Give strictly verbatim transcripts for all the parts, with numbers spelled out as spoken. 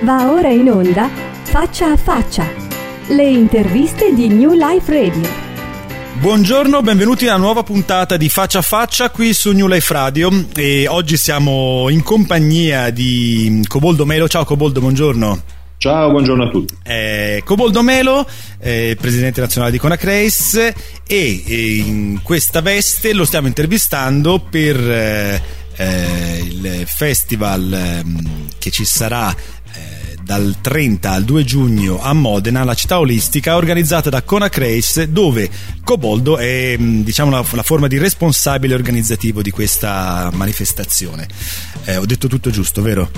Va ora in onda Faccia a Faccia, le interviste di New Life Radio. Buongiorno, benvenuti a una nuova puntata di Faccia a Faccia qui su New Life Radio, e oggi siamo in compagnia di Coboldo Mello. Ciao Coboldo, buongiorno. Ciao, buongiorno a tutti. Eh, Coboldo Mello, eh, presidente nazionale di Conacreis, e, e in questa veste lo stiamo intervistando per eh, eh, il festival eh, che ci sarà dal trenta al due giugno a Modena, la città olistica, organizzata da Conacreis, dove Coboldo è, diciamo, la, la forma di responsabile organizzativo di questa manifestazione. Eh, ho detto tutto giusto, vero?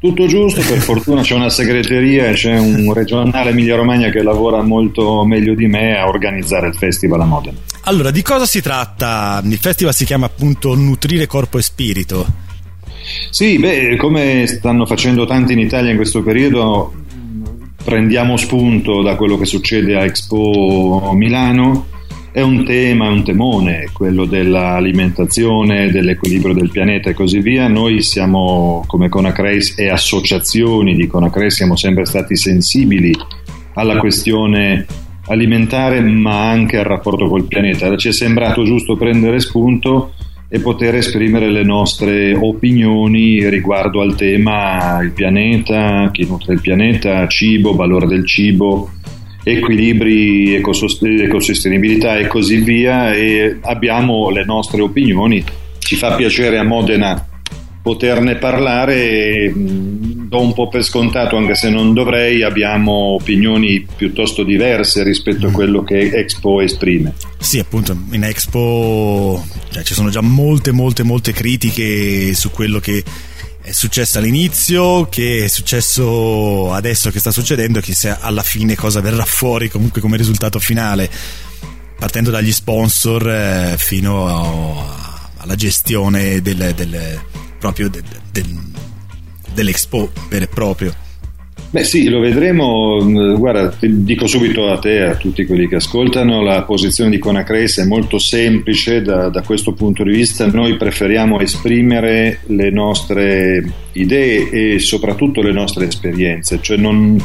Tutto giusto, per fortuna c'è una segreteria e c'è un regionale Emilia Romagna che lavora molto meglio di me a organizzare il festival a Modena. Allora, di cosa si tratta? Il festival si chiama appunto Nutrire Corpo e Spirito. Sì, beh, come stanno facendo tanti in Italia in questo periodo, prendiamo spunto da quello che succede a Expo Milano. È un tema, è un temone, quello dell'alimentazione, dell'equilibrio del pianeta e così via. Noi siamo, come Conacreis e associazioni di Conacreis, siamo sempre stati sensibili alla questione alimentare, ma anche al rapporto col pianeta. Ci è sembrato giusto prendere spunto e poter esprimere le nostre opinioni riguardo al tema: il pianeta, chi nutre il pianeta, cibo, valore del cibo, equilibri, ecosostenibilità e così via. E abbiamo le nostre opinioni, ci fa piacere a Modena poterne parlare. Do un po' per scontato, anche se non dovrei, abbiamo opinioni piuttosto diverse rispetto a quello che Expo esprime. Sì, appunto, in Expo cioè, ci sono già molte molte molte critiche su quello che è successo all'inizio, che è successo adesso, che sta succedendo, e chissà alla fine cosa verrà fuori comunque come risultato finale, partendo dagli sponsor fino a, alla gestione del, del proprio del, del, dell'Expo vero e proprio. Beh sì, lo vedremo. Guarda, ti dico subito a te e a tutti quelli che ascoltano, la posizione di Conacreis è molto semplice da, da questo punto di vista. Noi preferiamo esprimere le nostre idee e soprattutto le nostre esperienze, cioè non,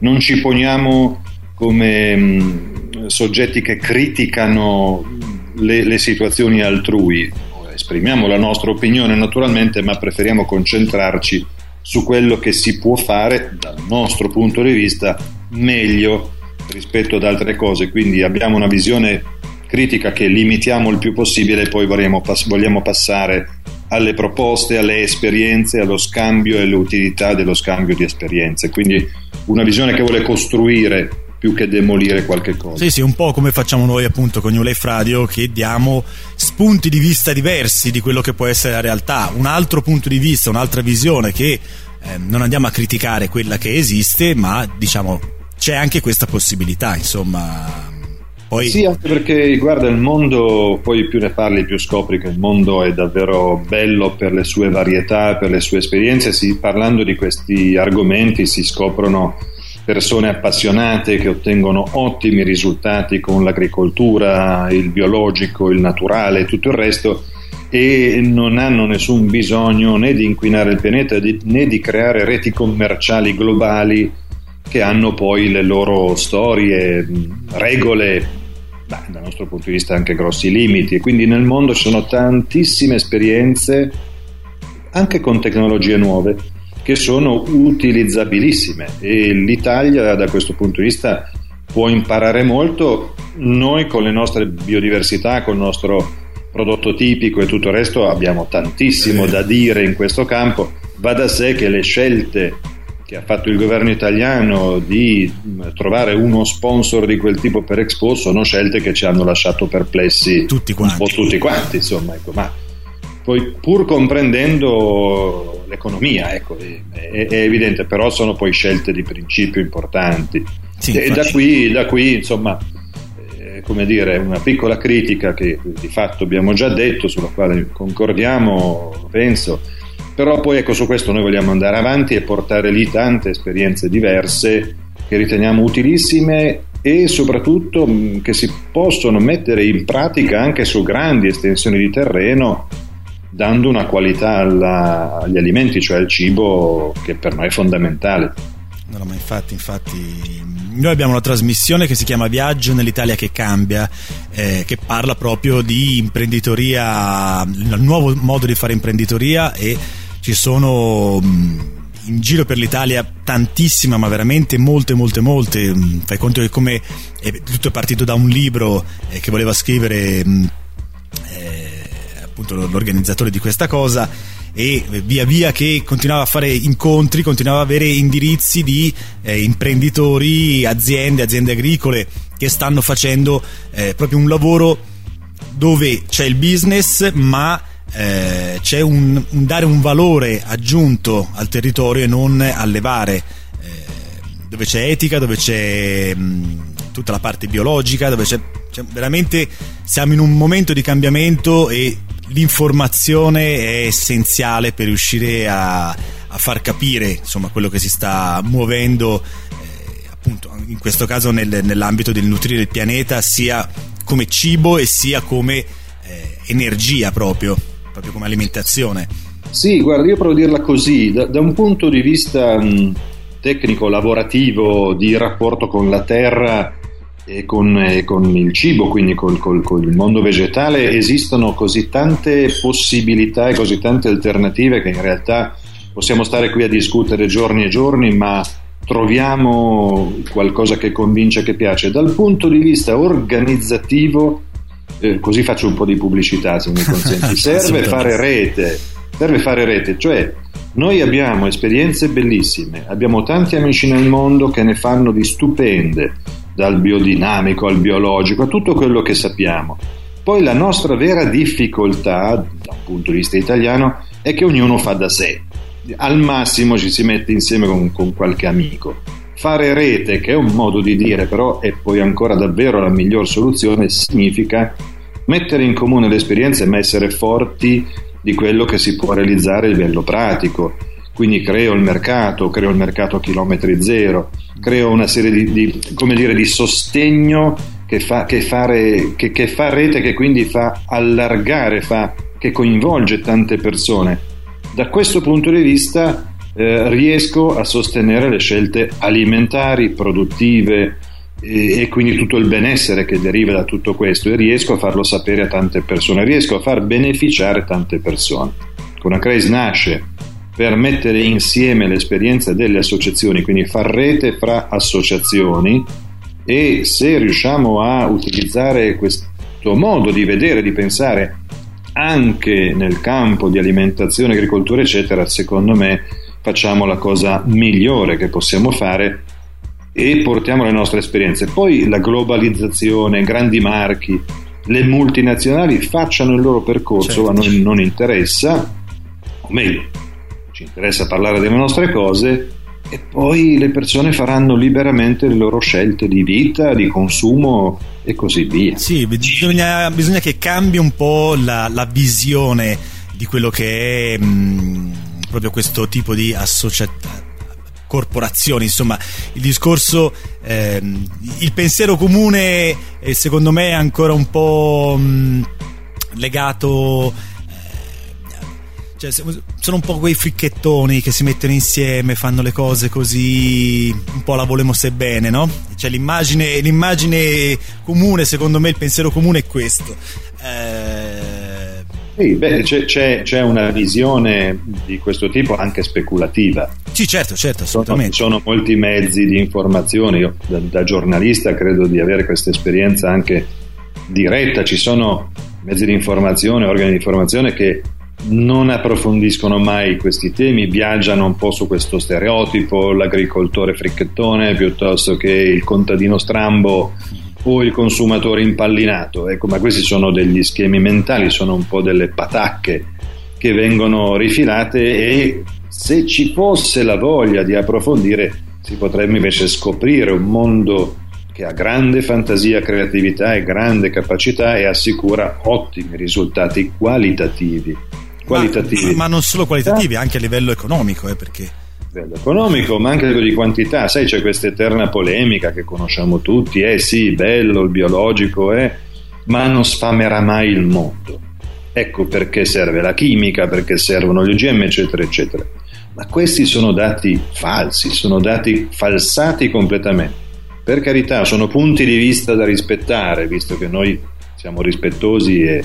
non ci poniamo come mh, soggetti che criticano le, le situazioni altrui. Esprimiamo la nostra opinione naturalmente, ma preferiamo concentrarci su quello che si può fare dal nostro punto di vista meglio rispetto ad altre cose. Quindi abbiamo una visione critica che limitiamo il più possibile, e poi vogliamo, pass- vogliamo passare alle proposte, alle esperienze, allo scambio e all'utilità dello scambio di esperienze. Quindi una visione che vuole costruire più che demolire qualche cosa. Sì, sì, un po' come facciamo noi appunto con New Life Radio, che diamo spunti di vista diversi di quello che può essere la realtà, un altro punto di vista, un'altra visione, che eh, non andiamo a criticare quella che esiste, ma diciamo c'è anche questa possibilità, insomma. Poi... Sì, anche perché guarda, il mondo, poi più ne parli più scopri che il mondo è davvero bello per le sue varietà, per le sue esperienze. Sì, parlando di questi argomenti si scoprono persone appassionate che ottengono ottimi risultati con l'agricoltura, il biologico, il naturale e tutto il resto, e non hanno nessun bisogno né di inquinare il pianeta né di creare reti commerciali globali che hanno poi le loro storie, regole, beh, dal nostro punto di vista anche grossi limiti. E quindi nel mondo ci sono tantissime esperienze, anche con tecnologie nuove, che sono utilizzabilissime, e l'Italia da questo punto di vista può imparare molto. Noi con le nostre biodiversità, con il nostro prodotto tipico e tutto il resto abbiamo tantissimo da dire in questo campo. Va da sé che le scelte che ha fatto il governo italiano di trovare uno sponsor di quel tipo per Expo sono scelte che ci hanno lasciato perplessi tutti quanti. Un po' tutti quanti, insomma, ecco, ma poi pur comprendendo l'economia, ecco, è, è evidente, però sono poi scelte di principio importanti. Sì, e da qui, da qui insomma, eh, come dire, una piccola critica che di fatto abbiamo già detto, sulla quale concordiamo, penso, però poi ecco, su questo noi vogliamo andare avanti e portare lì tante esperienze diverse che riteniamo utilissime e soprattutto mh, che si possono mettere in pratica anche su grandi estensioni di terreno dando una qualità alla, agli alimenti, cioè al cibo, che per noi è fondamentale. No, no, ma infatti, infatti noi abbiamo una trasmissione che si chiama Viaggio nell'Italia che cambia, eh, che parla proprio di imprenditoria, il nuovo modo di fare imprenditoria, e ci sono mh, in giro per l'Italia tantissima, ma veramente molte molte molte mh, fai conto che come è tutto è partito da un libro eh, che voleva scrivere mh, eh, appunto l'organizzatore di questa cosa, e via via che continuava a fare incontri, continuava a avere indirizzi di eh, imprenditori, aziende, aziende agricole che stanno facendo eh, proprio un lavoro dove c'è il business, ma eh, c'è un, un dare un valore aggiunto al territorio e non allevare, eh, dove c'è etica, dove c'è mh, tutta la parte biologica, dove c'è, c'è veramente, siamo in un momento di cambiamento e l'informazione è essenziale per riuscire a, a far capire, insomma, quello che si sta muovendo, eh, appunto in questo caso nel, nell'ambito del nutrire il pianeta, sia come cibo e sia come eh, energia proprio, proprio come alimentazione. Sì, guarda, io provo a dirla così, da, da un punto di vista mh, tecnico, lavorativo, di rapporto con la terra e con, eh, con il cibo, quindi col, col, col mondo vegetale, esistono così tante possibilità e così tante alternative che in realtà possiamo stare qui a discutere giorni e giorni, ma troviamo qualcosa che convince, che piace. Dal punto di vista organizzativo, eh, così faccio un po' di pubblicità se mi consenti, serve fare rete, serve fare rete, cioè noi abbiamo esperienze bellissime, abbiamo tanti amici nel mondo che ne fanno di stupende, dal biodinamico al biologico, a tutto quello che sappiamo. Poi la nostra vera difficoltà, dal punto di vista italiano, è che ognuno fa da sé. Al massimo ci si mette insieme con, con qualche amico. Fare rete, che è un modo di dire, però è poi ancora davvero la miglior soluzione, significa mettere in comune le esperienze, ma essere forti di quello che si può realizzare a livello pratico. Quindi creo il mercato, creo il mercato a chilometri zero, creo una serie di, di, come dire, di sostegno che fa, che fare, che, che fa rete, che quindi fa allargare, fa, che coinvolge tante persone. Da questo punto di vista eh, riesco a sostenere le scelte alimentari, produttive e, e quindi tutto il benessere che deriva da tutto questo, e riesco a farlo sapere a tante persone, riesco a far beneficiare tante persone. Conacreis nasce per mettere insieme l'esperienza delle associazioni, quindi far rete fra associazioni, e se riusciamo a utilizzare questo modo di vedere, di pensare anche nel campo di alimentazione, agricoltura eccetera, secondo me facciamo la cosa migliore che possiamo fare e portiamo le nostre esperienze. Poi la globalizzazione, grandi marchi, le multinazionali facciano il loro percorso, certo. A noi non interessa, o meglio, ci interessa parlare delle nostre cose, e poi le persone faranno liberamente le loro scelte di vita, di consumo e così via. Sì, bisogna, bisogna che cambi un po' la, la visione di quello che è mh, proprio questo tipo di associazione, corporazioni, insomma il discorso, ehm, il pensiero comune è, secondo me, ancora un po' mh, legato, cioè, sono un po' quei fricchettoni che si mettono insieme, fanno le cose così un po' la volemo se bene, no? Cioè l'immagine, l'immagine comune, secondo me il pensiero comune è questo. Eh... Sì, beh, c'è, c'è, c'è una visione di questo tipo anche speculativa. Sì, certo, certo, assolutamente. Sono, sono molti mezzi di informazione, io da, da giornalista credo di avere questa esperienza anche diretta, ci sono mezzi di informazione, organi di informazione che non approfondiscono mai questi temi, viaggiano un po' su questo stereotipo, l'agricoltore fricchettone piuttosto che il contadino strambo o il consumatore impallinato, ecco, ma questi sono degli schemi mentali, sono un po' delle patacche che vengono rifilate, e se ci fosse la voglia di approfondire si potrebbe invece scoprire un mondo che ha grande fantasia, creatività e grande capacità, e assicura ottimi risultati qualitativi. Qualitativi. Ma, ma non solo qualitativi, anche a livello economico, eh, perché a livello economico, ma anche a livello di quantità. Sai, c'è questa eterna polemica che conosciamo tutti: eh sì, bello il biologico, eh, ma non sfamerà mai il mondo. Ecco perché serve la chimica, perché servono gli O G M, eccetera, eccetera. Ma questi sono dati falsi, sono dati falsati completamente. Per carità, sono punti di vista da rispettare, visto che noi siamo rispettosi e,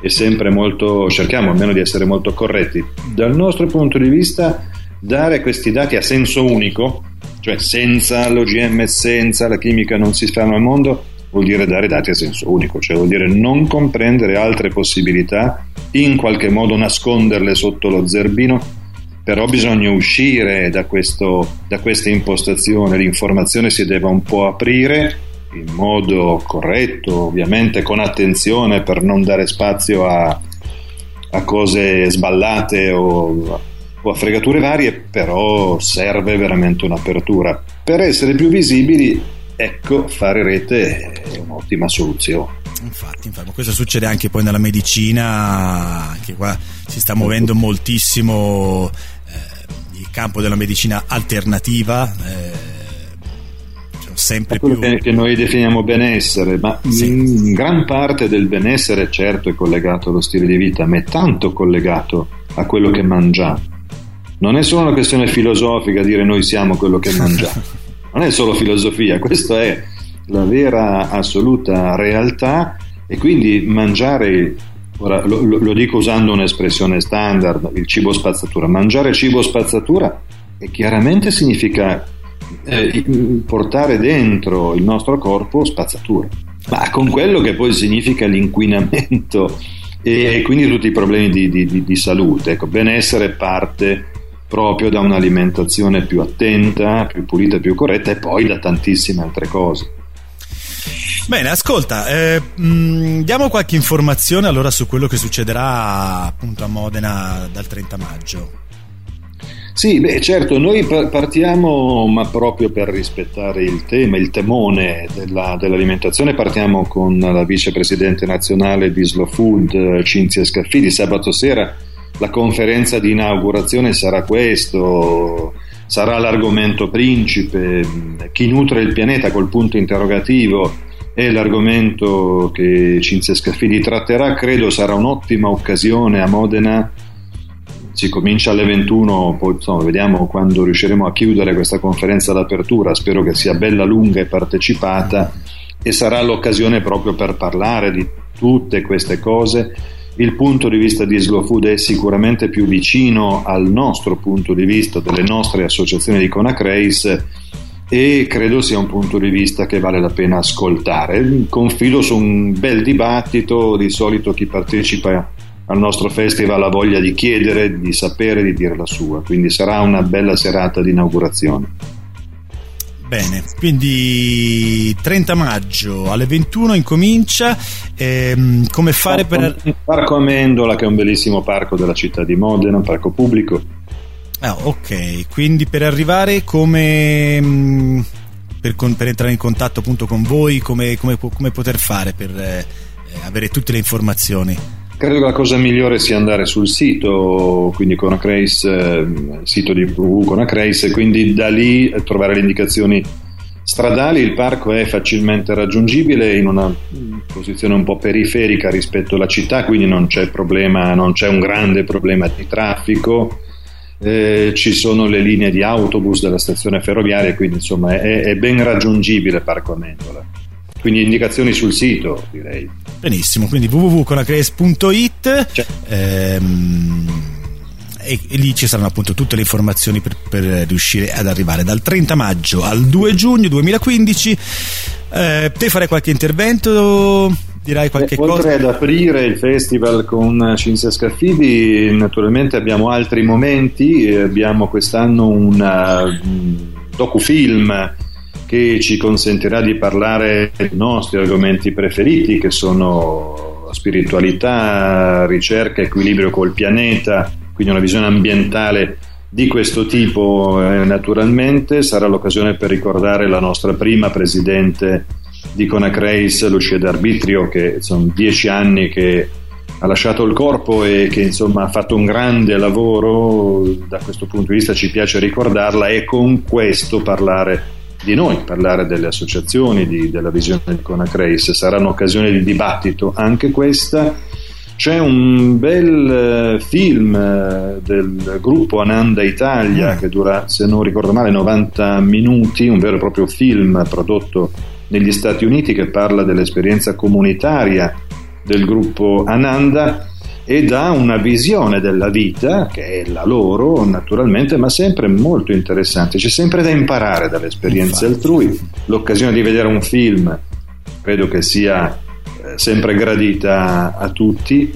e sempre molto, cerchiamo almeno di essere molto corretti. Dal nostro punto di vista, dare questi dati a senso unico, cioè senza l'O G M, senza la chimica non si ferma al mondo, vuol dire dare dati a senso unico, cioè vuol dire non comprendere altre possibilità, in qualche modo nasconderle sotto lo zerbino. Però bisogna uscire da, questo, da questa impostazione, l'informazione si deve un po' aprire in modo corretto, ovviamente con attenzione, per non dare spazio a, a cose sballate o, o a fregature varie, però serve veramente un'apertura. Per essere più visibili, ecco, fare rete è un'ottima soluzione. Infatti, infatti, questo succede anche poi nella medicina, anche qua si sta muovendo moltissimo eh, il campo della medicina alternativa, eh, cioè sempre più che, che noi definiamo benessere, ma sì. in gran parte del benessere certo è collegato allo stile di vita, ma è tanto collegato a quello che mangiamo. Non è solo una questione filosofica dire noi siamo quello che mangiamo, non è solo filosofia, questo è la vera assoluta realtà. E quindi mangiare, ora lo, lo dico usando un'espressione standard, il cibo spazzatura, mangiare cibo spazzatura e chiaramente significa eh, portare dentro il nostro corpo spazzatura, ma con quello che poi significa l'inquinamento e, e quindi tutti i problemi di, di, di salute. Ecco, benessere parte proprio da un'alimentazione più attenta, più pulita, più corretta, e poi da tantissime altre cose. Bene, ascolta, eh, mh, diamo qualche informazione allora su quello che succederà appunto a Modena dal trenta maggio. Sì, beh, certo, noi partiamo, ma proprio per rispettare il tema, il temone della, dell'alimentazione, partiamo con la vicepresidente nazionale di Slow Food, Cinzia Scaffidi. Sabato sera la conferenza di inaugurazione sarà questo, sarà l'argomento principe, chi nutre il pianeta col punto interrogativo. E l'argomento che Cinzia Scaffidi tratterà, credo sarà un'ottima occasione a Modena. Si comincia alle ventuno, poi insomma, vediamo quando riusciremo a chiudere questa conferenza d'apertura, spero che sia bella lunga e partecipata, e sarà l'occasione proprio per parlare di tutte queste cose. Il punto di vista di Slow Food è sicuramente più vicino al nostro punto di vista, delle nostre associazioni di Conacreis, e credo sia un punto di vista che vale la pena ascoltare. Confido su un bel dibattito. Di solito chi partecipa al nostro festival ha voglia di chiedere, di sapere, di dire la sua, quindi sarà una bella serata di inaugurazione. Bene, quindi trenta maggio alle ventuno incomincia. Ehm, come fare per... Parco Amendola, che è un bellissimo parco della città di Modena, un parco pubblico. Ah, ok, quindi per arrivare, come per, per entrare in contatto appunto con voi, come, come, come poter fare per eh, avere tutte le informazioni? Credo che la cosa migliore sia andare sul sito, quindi Conacreis, eh, sito di uh, Conacreis, quindi da lì trovare le indicazioni stradali. Il parco è facilmente raggiungibile, in una posizione un po' periferica rispetto alla città, quindi non c'è problema, non c'è un grande problema di traffico. Eh, ci sono le linee di autobus della stazione ferroviaria, quindi insomma è, è ben raggiungibile Parco Amendola, quindi indicazioni sul sito, direi. Benissimo, quindi w w w punto conacreis punto i t ehm, e, e lì ci saranno appunto tutte le informazioni per, per riuscire ad arrivare dal trenta maggio al due giugno duemilaquindici. Eh, te farai qualche intervento? Dirai qualche eh, cosa? Oltre ad aprire il festival con Cinzia Scaffidi, naturalmente abbiamo altri momenti. Abbiamo quest'anno un docufilm che ci consentirà di parlare dei nostri argomenti preferiti, che sono spiritualità, ricerca, equilibrio col pianeta, quindi una visione ambientale di questo tipo. Eh, naturalmente sarà l'occasione per ricordare la nostra prima presidente di Conacreis, Lucia d'Arbitrio, che sono dieci anni che ha lasciato il corpo e che insomma ha fatto un grande lavoro. Da questo punto di vista ci piace ricordarla e con questo parlare di noi, parlare delle associazioni, di, della visione di Conacreis. Sarà un'occasione di dibattito anche questa. C'è un bel film del gruppo Ananda Italia che dura, se non ricordo male, novanta minuti, un vero e proprio film prodotto negli Stati Uniti che parla dell'esperienza comunitaria del gruppo Ananda e dà una visione della vita che è la loro, naturalmente, ma sempre molto interessante. C'è sempre da imparare dalle esperienze altrui. L'occasione di vedere un film credo che sia sempre gradita a tutti.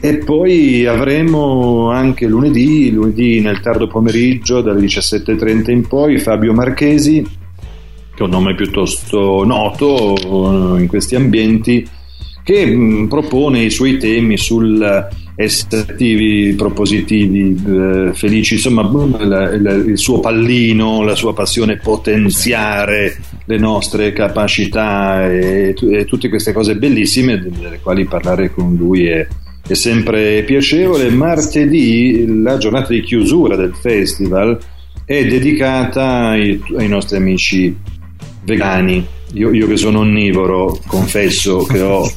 E poi avremo anche lunedì lunedì nel tardo pomeriggio dalle diciassette e trenta in poi Fabio Marchesi, che è un nome piuttosto noto in questi ambienti, che propone i suoi temi sul essere attivi, propositivi, eh, felici, insomma la, la, il suo pallino, la sua passione, potenziare le nostre capacità e, e tutte queste cose bellissime delle quali parlare con lui è, è sempre piacevole. Martedì la giornata di chiusura del festival è dedicata ai, ai nostri amici vegani. Io, io che sono onnivoro confesso che ho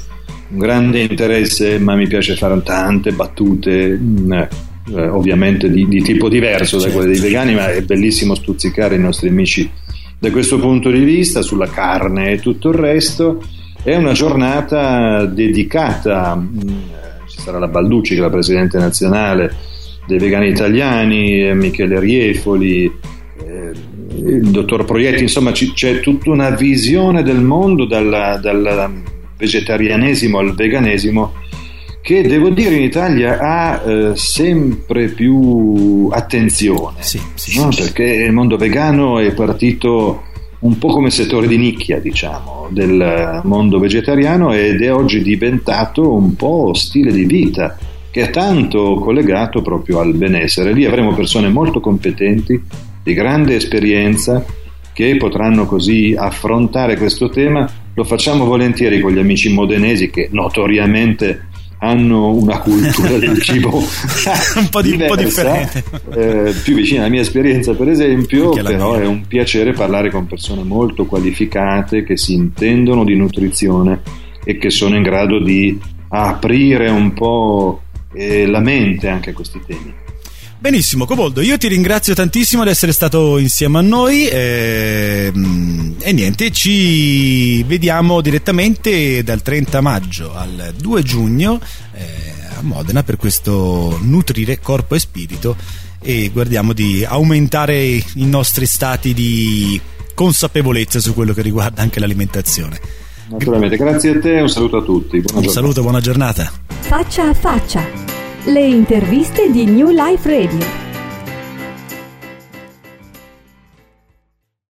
un grande interesse, ma mi piace fare tante battute eh, ovviamente di, di tipo diverso da quelle dei vegani, ma è bellissimo stuzzicare i nostri amici da questo punto di vista sulla carne e tutto il resto. È una giornata dedicata, mh, ci sarà la Balducci, che è la presidente nazionale dei vegani italiani, Michele Riefoli, eh, il dottor Proietti, insomma c- c'è tutta una visione del mondo dalla, dalla vegetarianesimo al veganesimo, che devo dire in Italia ha eh, sempre più attenzione, sì, sì, no? Sì, perché sì. Il mondo vegano è partito un po' come settore di nicchia, diciamo, del mondo vegetariano, ed è oggi diventato un po' stile di vita che è tanto collegato proprio al benessere. Lì avremo persone molto competenti di grande esperienza che potranno così affrontare questo tema. Lo facciamo volentieri con gli amici modenesi, che notoriamente hanno una cultura del cibo un po' di, diversa, un po' differente, eh, più vicina alla mia esperienza, per esempio. Però è un piacere parlare con persone molto qualificate che si intendono di nutrizione e che sono in grado di aprire un po' eh, la mente anche a questi temi. Benissimo, Coboldo, io ti ringrazio tantissimo di essere stato insieme a noi e, e niente, ci vediamo direttamente dal trenta maggio al due giugno eh, a Modena per questo Nutrire Corpo e Spirito, e guardiamo di aumentare i nostri stati di consapevolezza su quello che riguarda anche l'alimentazione. Naturalmente, grazie a te e un saluto a tutti. Buona un giornata. Saluto, buona giornata. Faccia a faccia, le interviste di New Life Radio.